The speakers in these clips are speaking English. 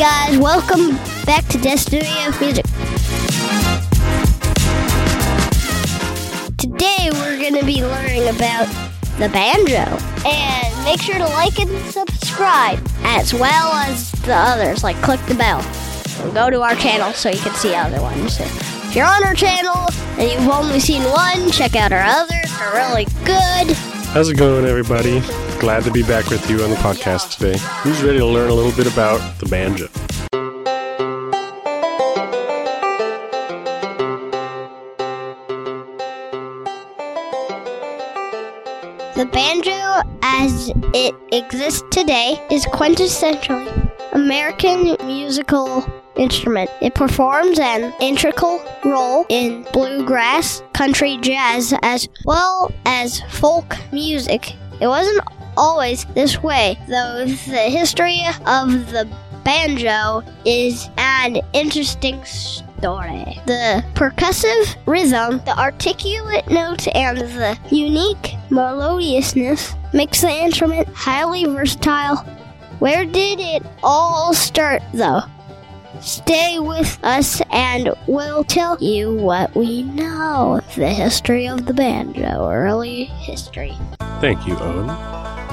guys, welcome back to Destiny of Music. Today we're going to be learning about the banjo. And make sure to like and subscribe, as well as the others, like click the bell. And go to our channel so you can see other ones. If you're on our channel and you've only seen one, check out our others. They're really good. How's it going, everybody? Glad to be back with you on the podcast today. Who's ready to learn a little bit about the banjo? The banjo, as it exists today, is quintessentially American musical instrument. It performs an integral role in bluegrass, country, jazz, as well as folk music. It wasn't always this way, though the history of the banjo is an interesting story. The percussive rhythm, the articulate notes, and the unique melodiousness makes the instrument highly versatile. Where did it all start, though? Stay with us and we'll tell you what we know of the history of the banjo, early history. Thank you, Owen.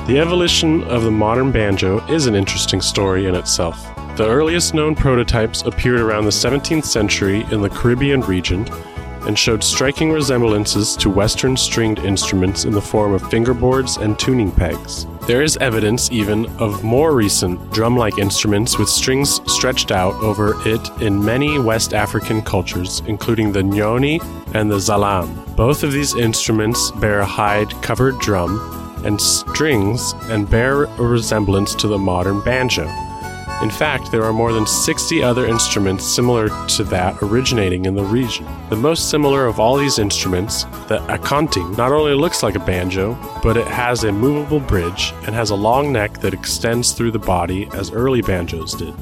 The evolution of the modern banjo is an interesting story in itself. The earliest known prototypes appeared around the 17th century in the Caribbean region and showed striking resemblances to Western stringed instruments in the form of fingerboards and tuning pegs. There is evidence even of more recent drum-like instruments with strings stretched out over it in many West African cultures, including the nyoni and the zalam. Both of these instruments bear a hide-covered drum and strings and bear a resemblance to the modern banjo. In fact, there are more than 60 other instruments similar to that originating in the region. The most similar of all these instruments, the akonting, not only looks like a banjo, but it has a movable bridge and has a long neck that extends through the body as early banjos did.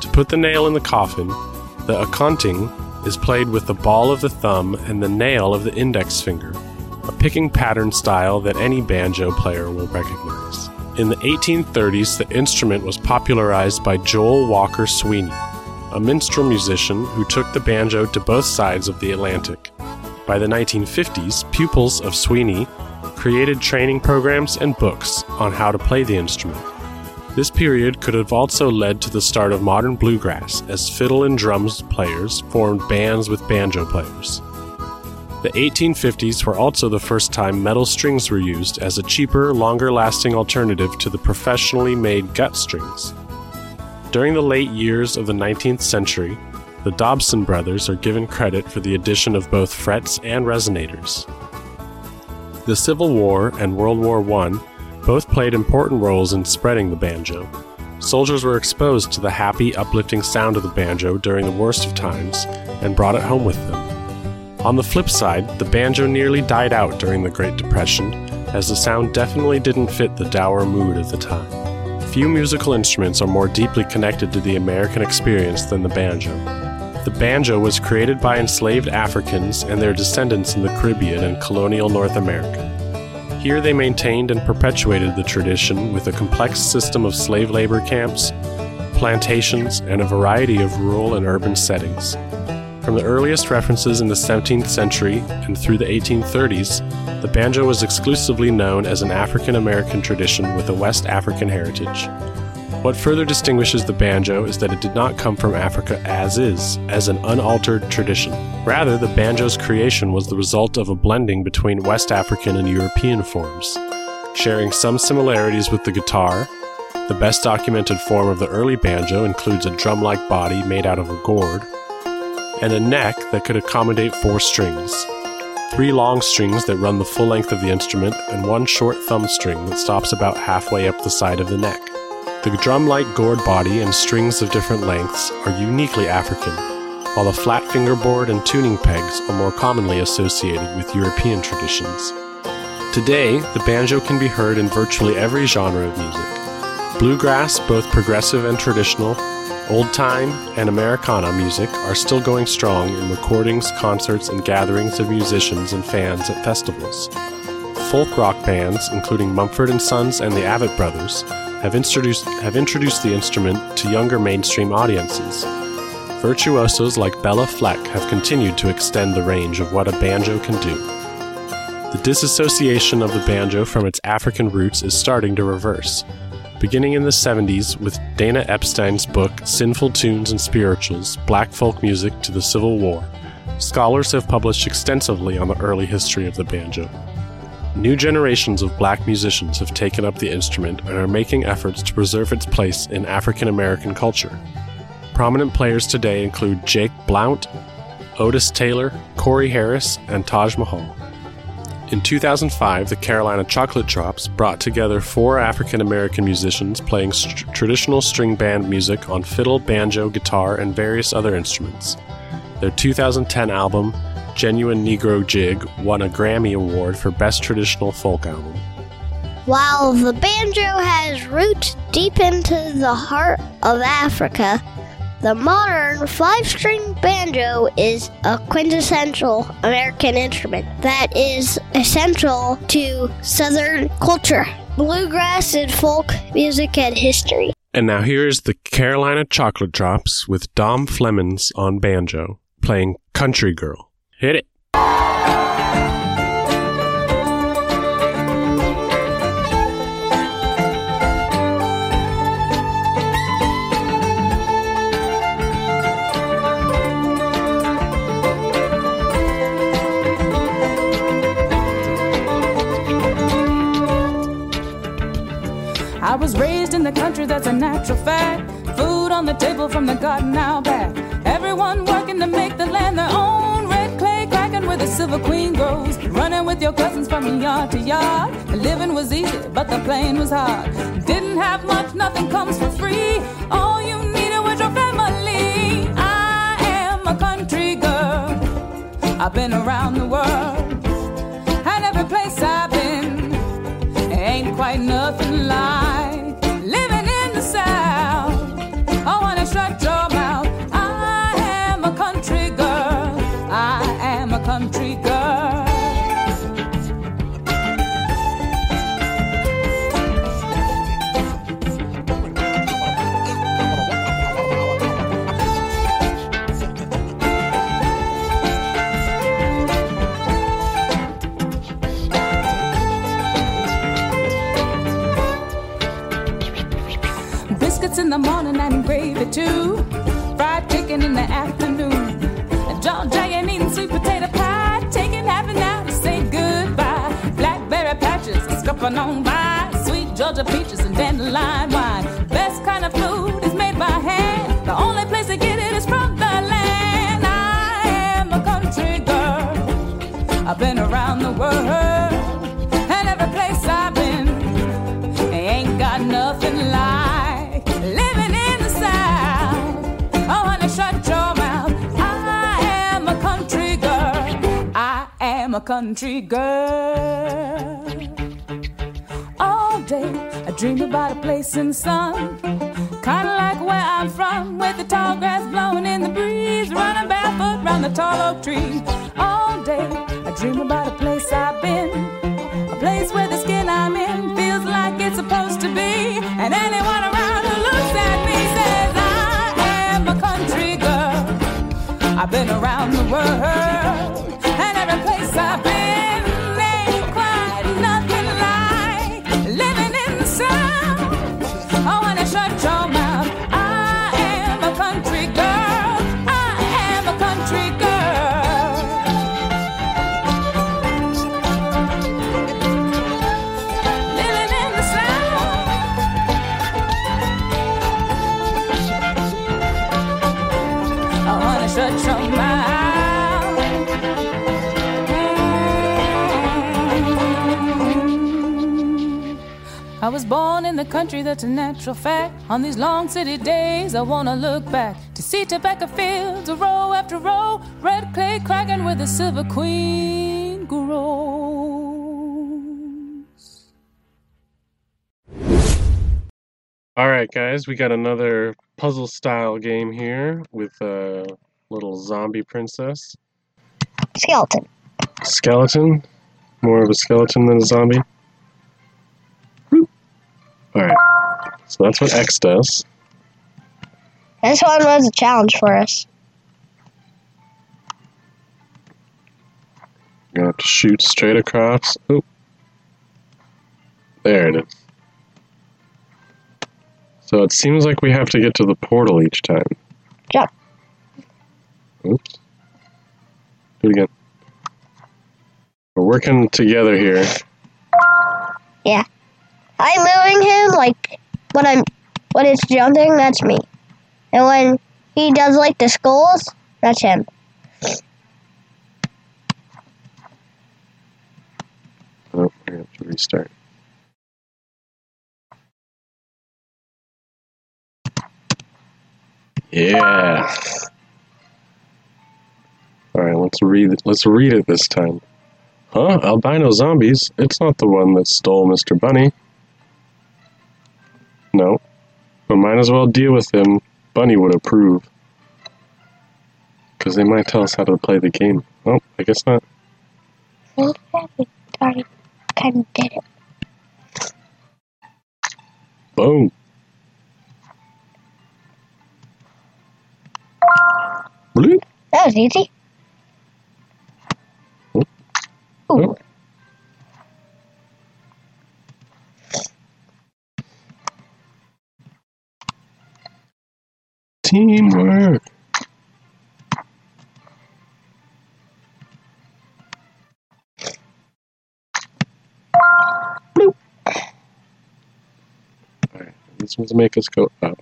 To put the nail in the coffin, the akonting is played with the ball of the thumb and the nail of the index finger, a picking pattern style that any banjo player will recognize. In the 1830s, the instrument was popularized by Joel Walker Sweeney, a minstrel musician who took the banjo to both sides of the Atlantic. By the 1950s, pupils of Sweeney created training programs and books on how to play the instrument. This period could have also led to the start of modern bluegrass, as fiddle and drums players formed bands with banjo players. The 1850s were also the first time metal strings were used as a cheaper, longer-lasting alternative to the professionally made gut strings. During the late years of the 19th century, the Dobson brothers are given credit for the addition of both frets and resonators. The Civil War and World War I both played important roles in spreading the banjo. Soldiers were exposed to the happy, uplifting sound of the banjo during the worst of times and brought it home with them. On the flip side, the banjo nearly died out during the Great Depression, as the sound definitely didn't fit the dour mood of the time. Few musical instruments are more deeply connected to the American experience than the banjo. The banjo was created by enslaved Africans and their descendants in the Caribbean and colonial North America. Here they maintained and perpetuated the tradition with a complex system of slave labor camps, plantations, and a variety of rural and urban settings. From the earliest references in the 17th century and through the 1830s, the banjo was exclusively known as an African-American tradition with a West African heritage. What further distinguishes the banjo is that it did not come from Africa as is, as an unaltered tradition. Rather, the banjo's creation was the result of a blending between West African and European forms, sharing some similarities with the guitar. The best documented form of the early banjo includes a drum-like body made out of a gourd, and a neck that could accommodate 4 strings. 3 long strings that run the full length of the instrument, and 1 short thumb string that stops about halfway up the side of the neck. The drum-like gourd body and strings of different lengths are uniquely African, while the flat fingerboard and tuning pegs are more commonly associated with European traditions. Today, the banjo can be heard in virtually every genre of music. Bluegrass, both progressive and traditional, old-time and Americana music are still going strong in recordings, concerts, and gatherings of musicians and fans at festivals. folk rock bands, including Mumford & Sons and the Avett Brothers, have introduced the instrument to younger mainstream audiences. Virtuosos like Bella Fleck have continued to extend the range of what a banjo can do. The disassociation of the banjo from its African roots is starting to reverse, beginning in the 70s with Dana Epstein's book Sinful Tunes and Spirituals, Black Folk Music to the Civil War. Scholars have published extensively on the early history of the banjo. New generations of black musicians have taken up the instrument and are making efforts to preserve its place in African American culture. Prominent players today include Jake Blount, Otis Taylor, Corey Harris, and Taj Mahal. In 2005, the Carolina Chocolate Drops brought together 4 African American musicians playing traditional string band music on fiddle, banjo, guitar, and various other instruments. Their 2010 album, Genuine Negro Jig, won a Grammy Award for Best Traditional Folk Album. While the banjo has roots deep into the heart of Africa, the modern 5-string banjo is a quintessential American instrument that is essential to Southern culture, bluegrass and folk music and history. And now here's the Carolina Chocolate Drops with Dom Flemons on banjo, playing Country Girl. Hit it! I was raised in the country, that's a natural fact. Food on the table from the garden out back. Everyone working to make the land their own. Red clay cracking where the silver queen grows. Running with your cousins from yard to yard. Living was easy, but the plain was hard. Didn't have much, nothing comes for free. All you needed was your family. I am a country girl. I've been around the world. And every place I've been ain't quite nothing like. Country girl. Biscuits in the morning and gravy too. Fried chicken in the afternoon. John Jaggin eating sweet potato pie, taking half an hour to say goodbye. Blackberry patches scuppering on by, sweet Georgia peaches and dandelion wine. Best kind of food is made by hand. The only place to get it is from the land. I am a country girl. I've been around the world, and every place I've been ain't got nothing like living in the South. Oh, honey, shut your mouth. I'm a country girl. All day I dream about a place in the sun, kinda like where I'm from, with the tall grass blowing in the breeze, running barefoot round the tall oak tree. All day I dream about a place I've been, a place where the skin I'm in feels like it's supposed to be, and anyone around who looks at me says I am a country girl. I've been around the world. I've been made quite nothing like living in the South. Oh, when I shut your mouth, I am a country girl. I am a country girl. Living in the South. Oh, when I shut your mouth. I was born in the country, that's a natural fact. On these long city days, I wanna look back to see tobacco fields, a row after row, red clay cracking where the silver queen grows. All right, guys, we got another puzzle-style game here with a little zombie princess. Skeleton. More of a skeleton than a zombie. Alright, so that's what X does. This one was a challenge for us. You're going to have to shoot straight across. Oh. There it is. So it seems like we have to get to the portal each time. Yeah. Oops. Do it again. We're working together here. Yeah. I'm moving him, like, when it's jumping, that's me. And when he does, like, the skulls, that's him. Oh, I have to restart. Yeah. All right, let's read it this time. Huh? Albino zombies? It's not the one that stole Mr. Bunny. No. But might as well deal with him. Bunny would approve. Because they might tell us how to play the game. Oh, I guess not. I think we already kind of did it. Boom. That was easy. Oh. Oh. Teamwork. Bloop. All right, this one's make us go up.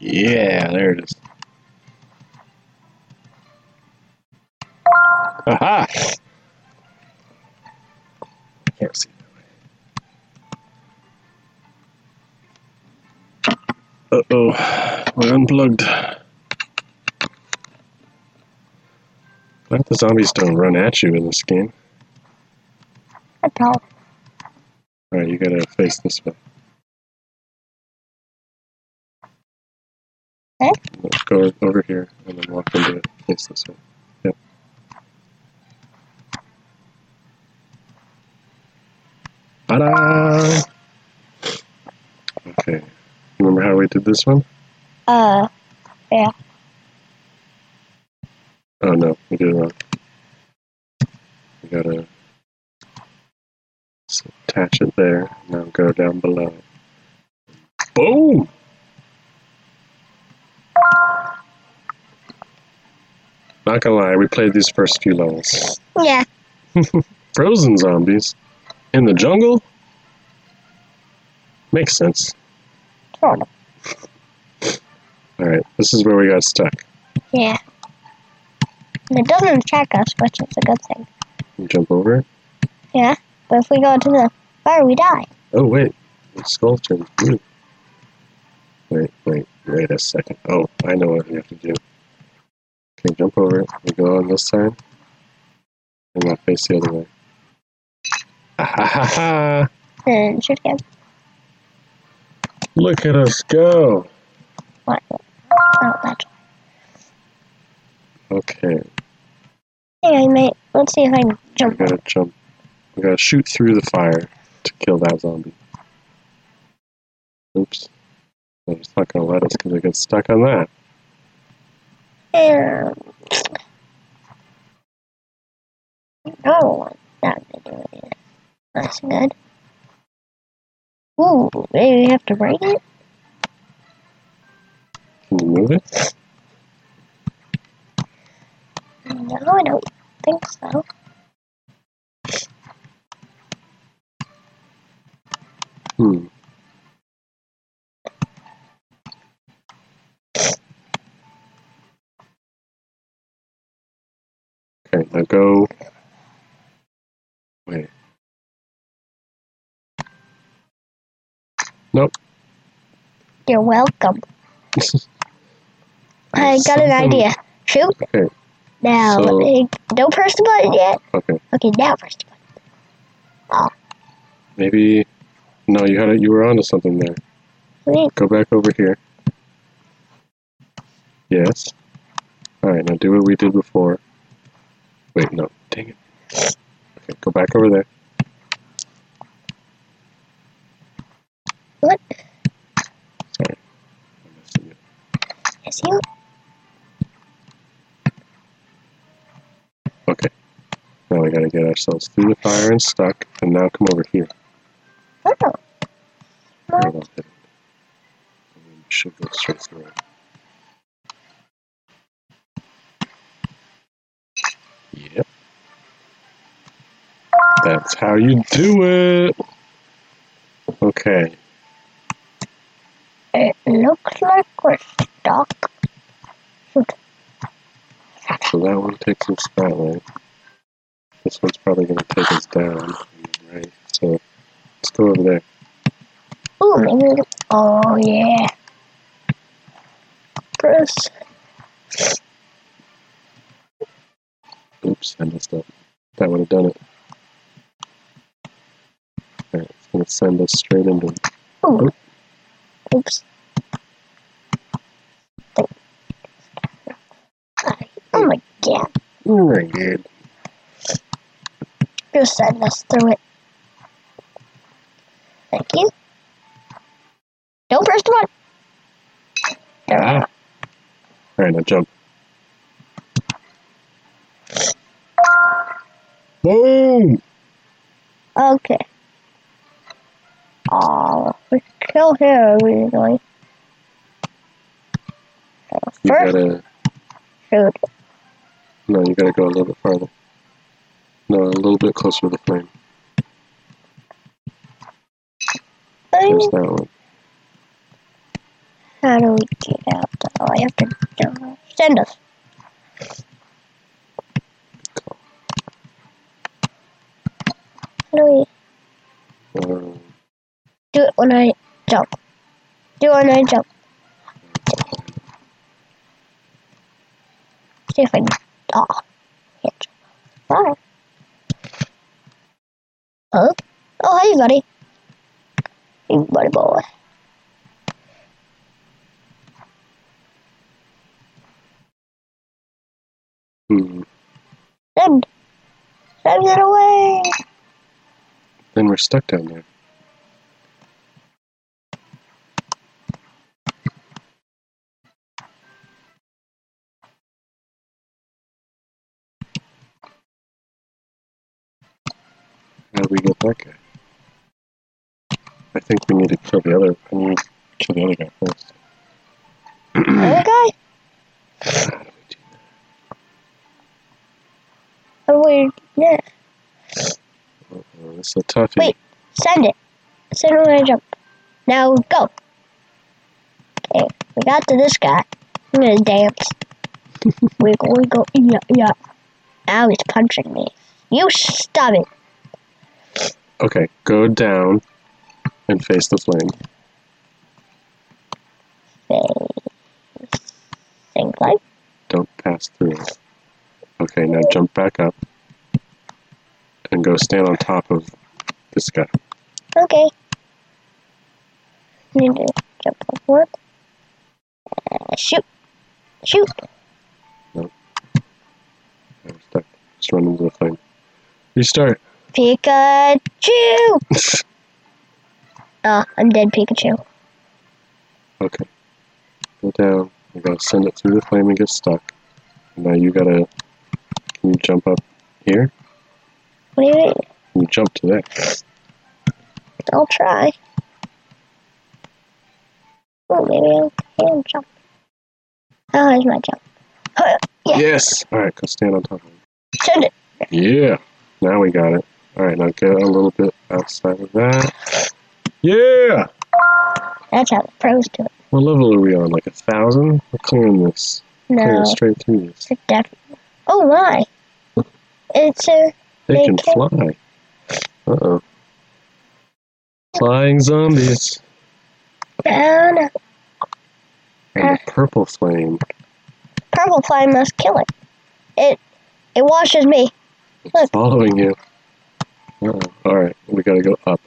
Yeah, there it is. Aha! I can't see that way. Uh-oh, we're unplugged. Glad the zombies don't run at you in this game. Alright, you gotta face this way. Let's go over here and then walk into it. Face this way. Yep. Ta-da! Okay. Remember how we did this one? Yeah. Oh no, we did it wrong. We gotta just attach it there. Now go down below. Boom! Not gonna lie, we played these first few levels. Yeah. Frozen zombies? In the jungle? Makes sense. Oh. Alright, this is where we got stuck. Yeah. And it doesn't attack us, which is a good thing. You jump over? Yeah, but if we go to the fire, we die. Oh, wait. The skull turns blue. Wait a second. Oh, I know what we have to do. Okay, jump over it. We go on this side. And now face the other way. Ah, ha, ha, ha. And shoot again. Look at us go! What? Oh, that's... Okay. Hey, mate. Let's see if I can jump. We gotta jump. We gotta shoot through the fire to kill that zombie. Oops. They're just not gonna let us because we get stuck on that. Yeah. I don't want that to do it. That's good. Ooh, maybe we have to break it? Can you move it? No, I don't think so. Hmm. Alright, now go. Wait. Nope. You're welcome. I got an idea. Shoot. Okay. Now, so, don't press the button yet. Okay. Okay, now press the button. Oh. Maybe. No, you were onto something there. Okay. Go back over here. Yes. Alright, now do what we did before. Wait, no. Dang it. Okay, go back over there. What? Sorry. I'm messing you up. Yes, you? Okay. Now we gotta get ourselves through the fire and stuck, and now come over here. Oh. Right on it. And then you should go straight through it. Yep. That's how you do it! Okay. It looks like we're stuck. Shoot. So that one takes us that way. This one's probably going to take us down. Right? So, let's go over there. Ooh, maybe. Oh, yeah. Press. Oops, I messed up. That would have done it. Alright, it's going to send us straight into... Ooh. Oops. Oh my god. Oh my god. Just send us through it. Thank you. Don't press the button. Ah. Alright, now jump. Boom! Okay. Aww, we kill him immediately. So first, you gotta... Shoot. No, you gotta go a little bit farther. No, a little bit closer to the flame. There's that one. How do we get out though? I have to send us. Do it when I jump. Do it when I jump. See if I... Oh, I can't jump. Sorry. Oh. Oh, hey, buddy. Hey, buddy boy. Hmm. Send. Send it away. Then we're stuck down there. How do we get that guy? I think we need to kill the other. I need to kill the other guy first. Other guy? How do we do that? Oh wait, yeah. It's a toughie. Wait, send it. Send it when I jump. Now go. Okay, we got to this guy. I'm gonna dance. Wiggle, wiggle. Yeah, yeah. Now he's punching me. You stop it. Okay, go down and face the flame. Same flame? Don't pass through. Okay, now jump back up. And go stand on top of this guy. Okay. Need to jump forward. Shoot. Shoot. Nope. I'm stuck. Just run into the thing. Restart. Pikachu! Oh, I'm dead, Pikachu. Okay. Go down. You gotta send it through the flame and get stuck. Now you gotta... Can you jump up here? What do you mean? You jump to that. I'll try. Oh, maybe I can jump. Oh, here's my jump. Oh, yeah. Yes! Alright, go stand on top of it. Send it! Yeah! Now we got it. Alright, now get a little bit outside of that. Yeah! That's how the pros do it. What level are we on? Like 1,000? We're clearing this. No. Clearing straight through this. Definitely. Oh my! It's a... They can fly. Uh-oh. Flying zombies. down. And a purple flame. Purple flame must kill it. It washes me. Look. It's following you. Oh, alright, we gotta go up.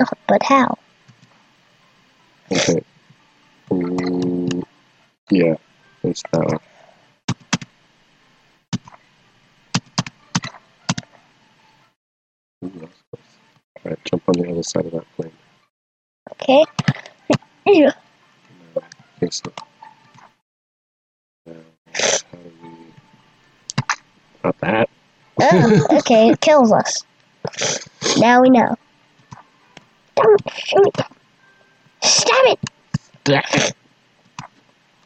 Oh, but how? Okay. Yeah, it's that one. Alright, jump on the other side of that plane. Okay. Yeah. Now, face it. Now, how do we... Not that. Oh, okay, it kills us. Now we know. Don't shoot. Stab it! Stab it!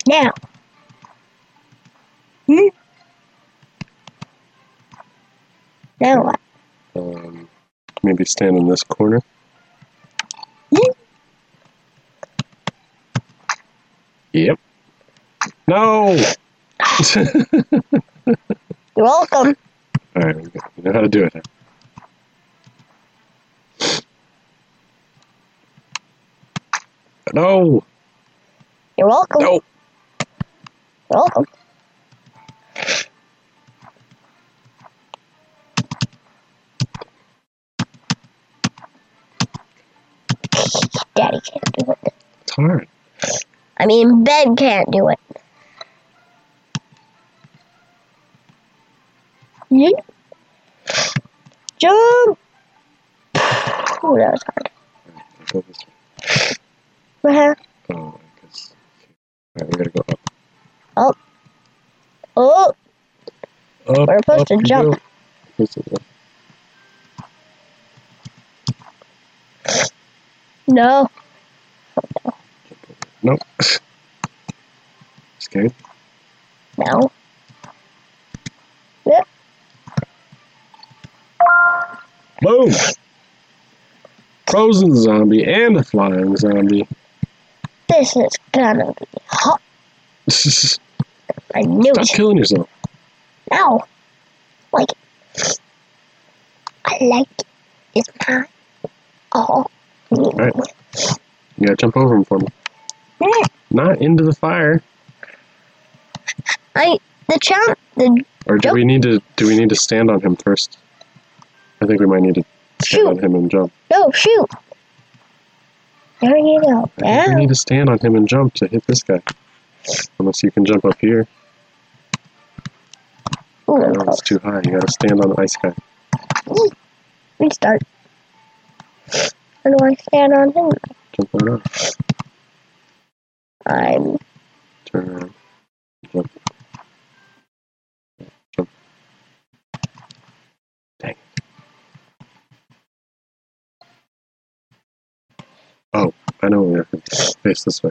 Now. Hmm? Now what? Maybe stand in this corner. Yep. No! You're welcome. Alright, we know how to do it now. No! You're welcome. No! You're welcome. Daddy can't do it. It's hard. I mean, Ben can't do it. Jump! Oh, that was hard. Alright, go this way. Where? Oh, I guess. Alright, we gotta go up. Up. Oh! Up, we're supposed to jump. No. Oh, no. Nope. Scared? No. Yep. Boom! Frozen zombie and a flying zombie. This is gonna be hot. I knew it. Stop killing yourself. No. Like it. I like it. It's mine. Oh. Alright. You gotta jump over him for me. Yeah. Not into the fire. Do we need to stand on him first? I think we might need to stand on him and jump. No, shoot. There you go. I think we need to stand on him and jump to hit this guy. Unless you can jump up here. Ooh, no, it's too high. You gotta stand on the ice guy. Restart. How do I stand on him? Jump on up. Turn around. Jump. Jump. Dang. Oh, I know where we are. Face this way.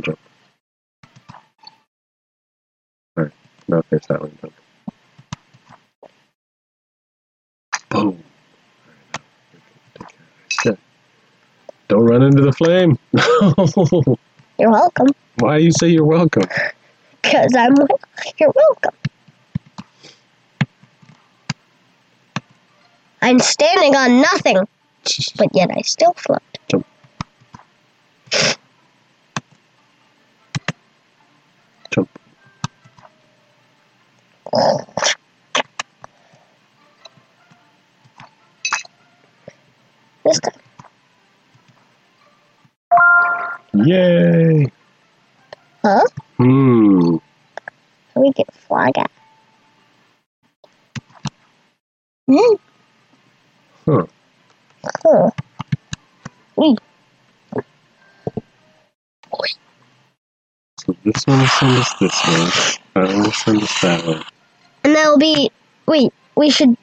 Jump. Alright, now face that way. Jump. Boom. Don't run into the flame. You're welcome. Why do you say you're welcome? Because you're welcome. I'm standing on nothing, but yet I still float. Jump. Jump. This time. Yay! Huh? Hmm. We get fly guy. Hmm. Huh. Huh. Mm. So this one will send us this way. That one will send us that way. And that'll be. Wait. We should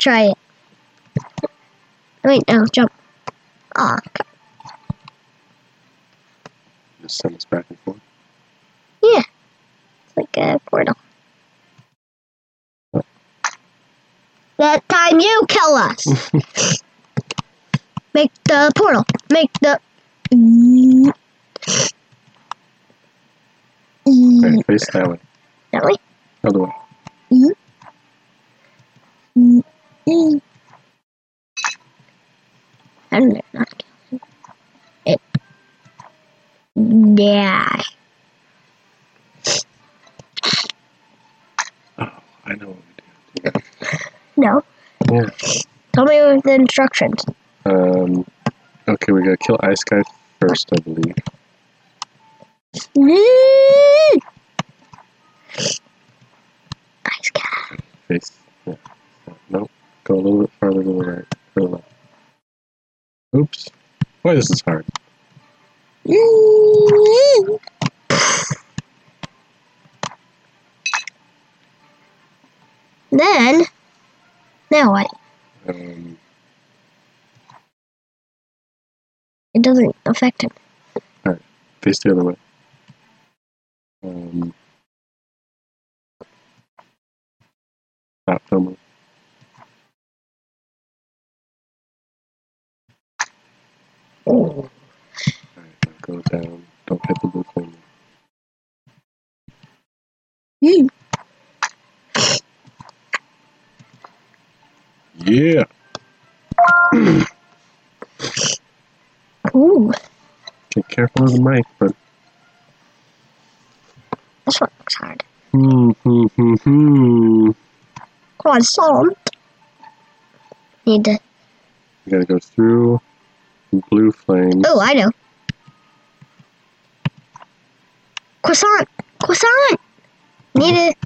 try it. Wait. No. Jump. Ah. Oh, just send us back and forth? Yeah. It's like a portal. What? That time you kill us! Make the portal. Make the... Alright, face that way. That way? Other way. I don't know. Not kill him. Yeah. Oh, I know what we do. No. Yeah. Tell me the instructions. Okay, we gotta kill Ice Guy first, I believe. Ice Guy. Face. Yeah. Nope. Go a little bit farther to the right. Go left. Oops. Boy, this is hard. Then, now what? It doesn't affect him. Alright, face the other way. Stop, don't move. Oh. Go down. Don't hit the blue thing. Yeah. Ooh. Be careful of the mic, but this one looks hard. Quite salt. Need to. You gotta go through the blue flame. Oh, I know. Croissant! Croissant! Need it.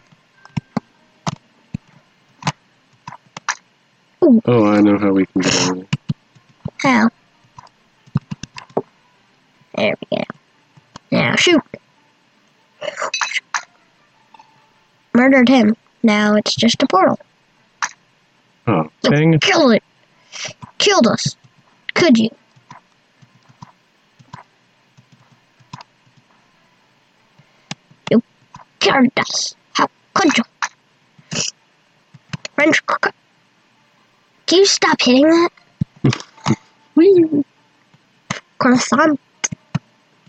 Ooh. Oh, I know how we can get over there. How? There we go. Now shoot! Murdered him. Now it's just a portal. Oh, dang it. Killed it! Killed us! Could you? How could you? French cooker. Can you stop hitting that? Croissant.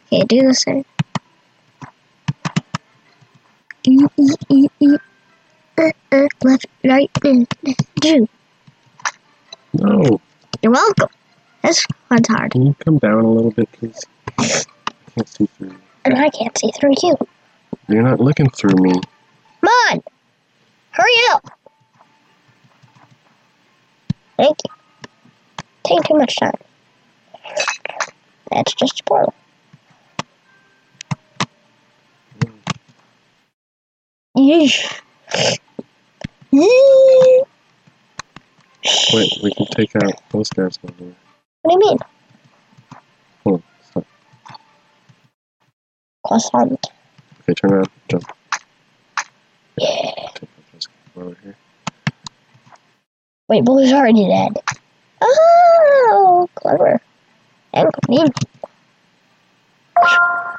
Can't do this thing. Left, right, do. No. You're welcome. This one's hard. Can you come down a little bit, please? I can't see through you. And I can't see through you. You're not looking through me. Come on! Hurry up! Thank you. Take too much time. That's just a portal. Yeesh. Wait, we can take out those guys over there. What do you mean? Hold on, stop. Okay, turn around, jump. Yeah. Take this guy over here. Wait, Blue's already dead. Oh, clever. And clean.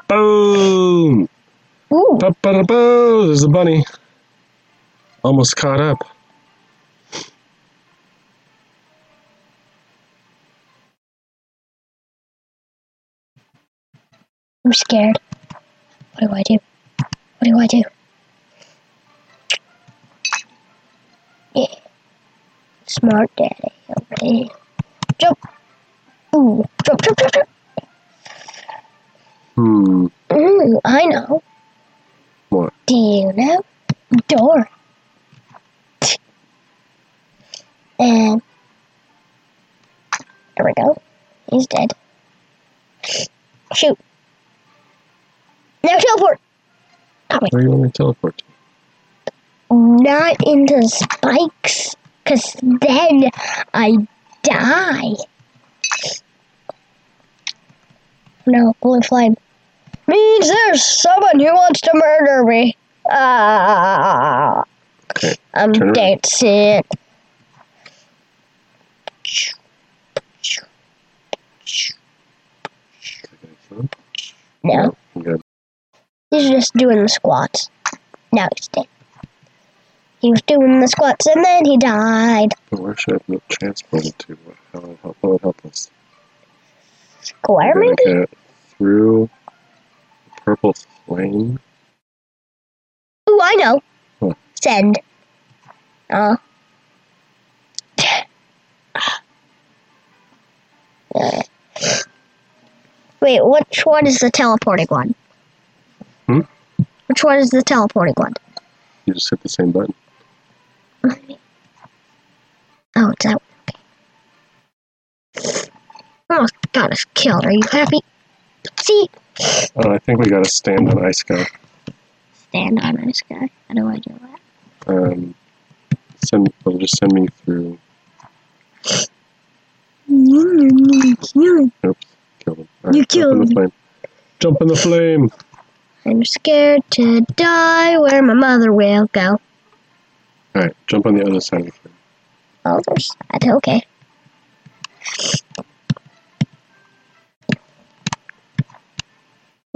Boom! Ooh. Ba-ba-da-boo! There's the bunny. Almost caught up. I'm scared. What do I do? What do I do? Yeah. Smart daddy. Okay. Jump! Ooh! Jump, jump, jump, jump! Hmm. Ooh, I know. What? Do you know? Door. And... there we go. He's dead. Shoot! Now teleport! Oh, where do you want to teleport to? Not into spikes, because then I die. No, blue flame. Means there's someone who wants to murder me. Ah, okay, I'm dancing. No. Good. He's just doing the squats. Now he's dead. He was doing the squats and then he died. But where should I be transported to? How would help us? Square maybe? Through the purple flame. Ooh, I know. Huh. Send. Wait, which one is the teleporting one? Hmm? Which one is the teleporting one? You just hit the same button. Oh, it's that one. Okay. Oh, got us killed. Are you happy? See? Oh, I think we gotta stand on ice guy. Stand on ice guy? How do I do that? They'll just send me through. Oops, killed him. Right, you killed him. Jump in the flame. I'm scared to die where my mother will go. Alright, jump on the other side of the flame. Other side, okay.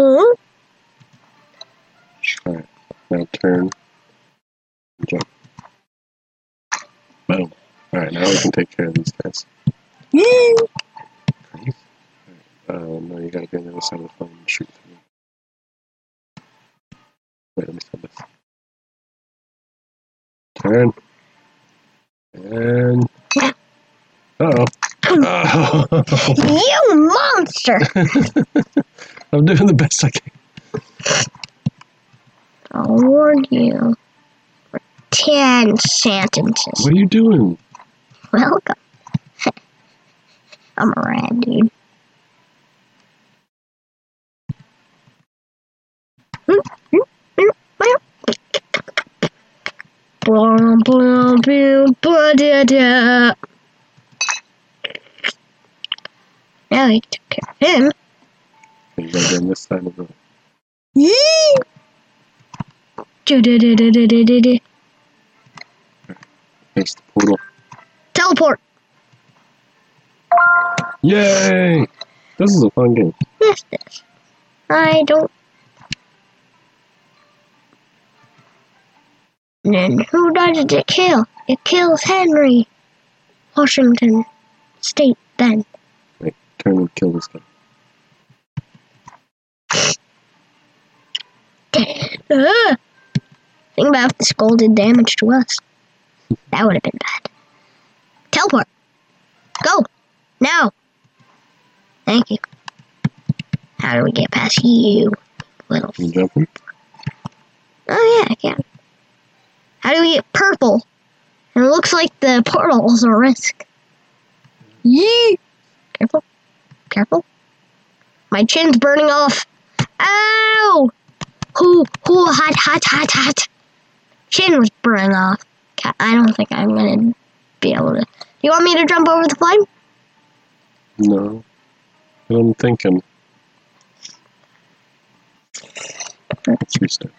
Huh? Alright, now turn. Jump. Boom. Alright, now we can take care of these guys. Yeah. Right. Now you gotta be on the other side of the phone and shoot through. Wait, let me stop this. Turn. And... Uh-oh. Oh. You monster! I'm doing the best I can. I'll warn you. For 10 sentences. What are you doing? Welcome. I'm a rat, dude. Now he took care of him. You gotta get on this side of the road. Face the portal. Teleport! Yay! This is a fun game. Yes, it is. I don't... And who did it kill? It kills Henry. Washington State, then. Wait, turn and kill this guy. Think about if the skull did damage to us. That would have been bad. Teleport. Go. Now. Thank you. How do we get past you? Little. You jumping? Oh, yeah, I can. How do we get purple? And it looks like the portal is a risk. Yee! Careful. Careful. My chin's burning off. Ow! Hoo, hot. Chin was burning off. I don't think I'm gonna be able to. Do you want me to jump over the flame? No. I'm thinking. Let's restart.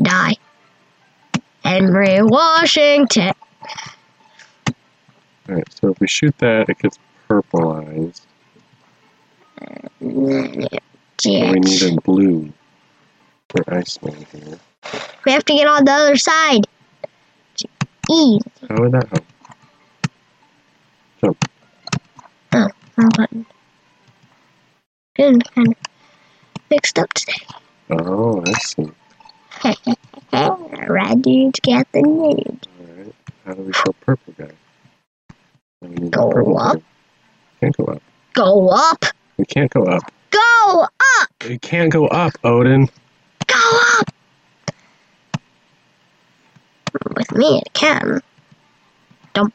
Die. Henry Washington. Alright, so if we shoot that, it gets purpleized. So we need a blue for Iceland here. We have to get on the other side. Easy. How would that help? Jump. Oh, wrong button. Been kind of mixed up today. Oh, I see. Red dude's got the nude. Alright, how do we kill purple guy? Go up. Guy. Can't go up. Go up! We can't go up. Go up! We can't go up, Odin. Go up! With me, it can. Dump.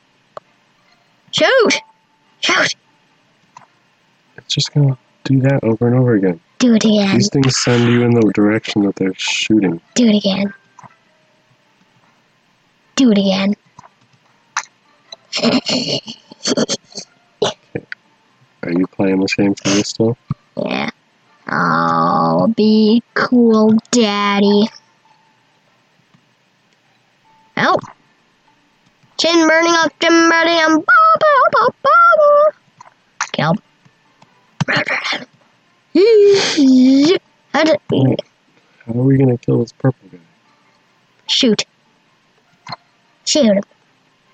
Shoot! Shoot! It's just gonna do that over and over again. Do it again. These things send you in the direction that they're shooting. Do it again. Do it again. Okay. Are you playing this game for me still? Yeah. Oh, be cool, Daddy. Oh. Chin burning up, kill. How are we gonna kill this purple guy? Shoot. Shoot him.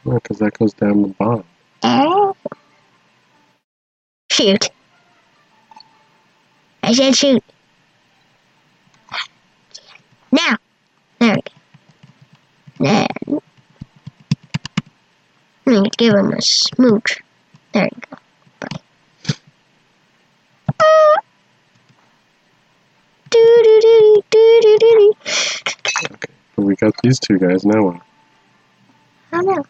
No, because that goes down the bottom. Oh. Shoot. I said shoot. Now. There. I'm going to give him a smooch. There you go. Bye. We got these two guys now. I don't know.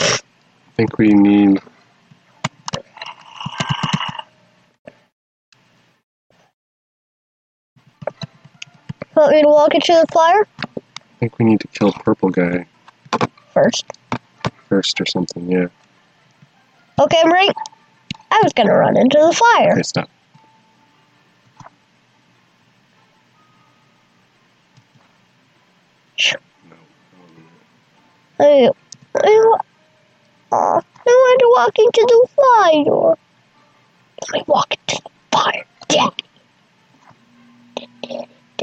I think we need... Want me to walk into the flyer? I think we need to kill purple guy. First? First or something, yeah. Okay, I'm right. I was gonna run into the flyer. Okay, stop. I want to walk into the fire. Let me walk into the fire, Daddy.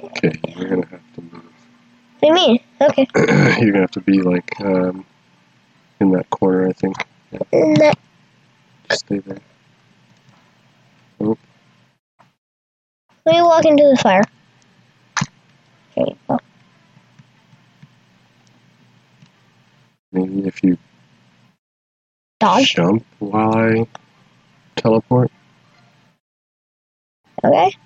Okay, you're gonna have to move. What do you mean? Okay. You're gonna have to be like in that corner, I think. Yeah. In that. Just stay there. Oh. Let me walk into the fire. There you go. Maybe if you dodge, jump while I teleport. Okay.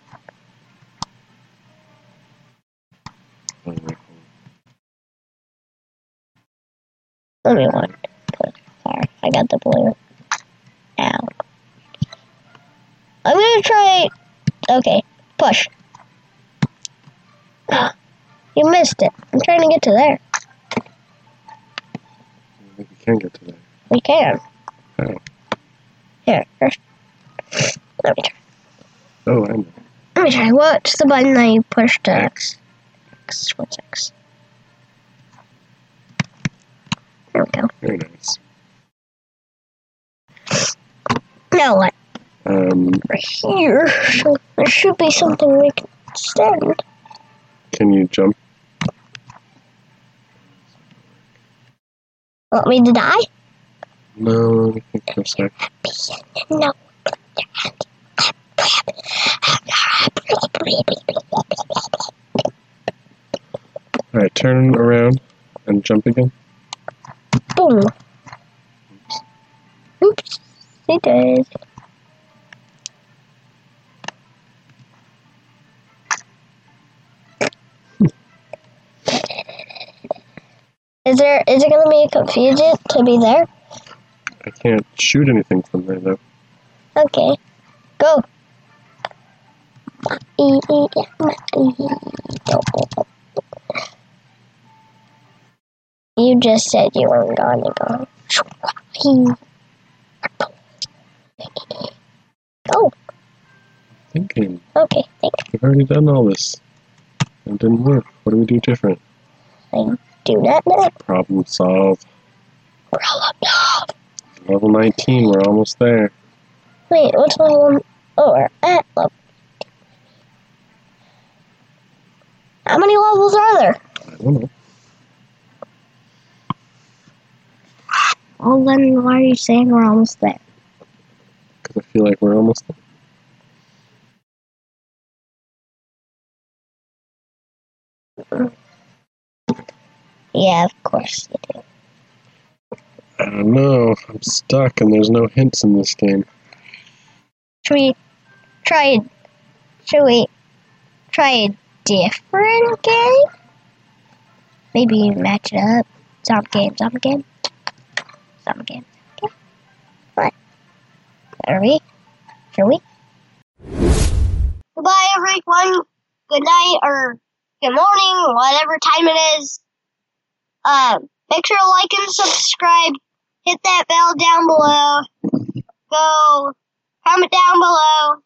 Let me one. Sorry, I got the blue. Ow. I'm gonna try. Okay, push. You missed it. I'm trying to get to there. We can get to there. We can. Oh. Here. Let me try. Oh, I know. Let me try. What's the button that you push to X? X. What's X? There we go. Very nice. Now what? Right here. So there should be something we can stand. Can you jump? Want me to die? No, I think I'm sorry. No. Alright, turn around and jump again. Boom. Oops. Oops. It did. Is it gonna be confusing to be there? I can't shoot anything from there though. Okay. Go. You just said you weren't gonna go. Go. Thinking. Okay, thanks. We've already done all this. It didn't work. What do we do different? Do not know. Problem solved. Problem solved. Level 19, we're almost there. Wait, what's level? Oh, we're at level. How many levels are there? I don't know. Well, then why are you saying we're almost there? Because I feel like we're almost there. Yeah, of course you do. I don't know. I'm stuck and there's no hints in this game. Should we try it? Should we try a different game? Maybe match it up. Zombie game, zombie game. Zombie game. Okay. What? Are we? Should we? Goodbye, everyone. Good night or good morning, whatever time it is. Make sure to like and subscribe, hit that bell down below, go comment down below,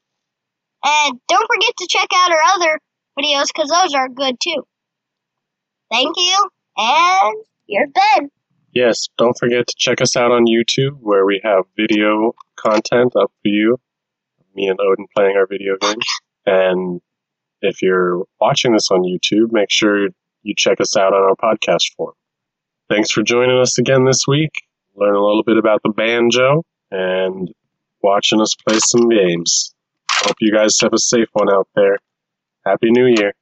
and don't forget to check out our other videos, because those are good too. Thank you, and you're done. Yes, don't forget to check us out on YouTube, where we have video content up for you, me and Odin playing our video games, and if you're watching this on YouTube, make sure you check us out on our podcast forum. Thanks for joining us again this week. Learn a little bit about the banjo and watching us play some games. Hope you guys have a safe one out there. Happy New Year.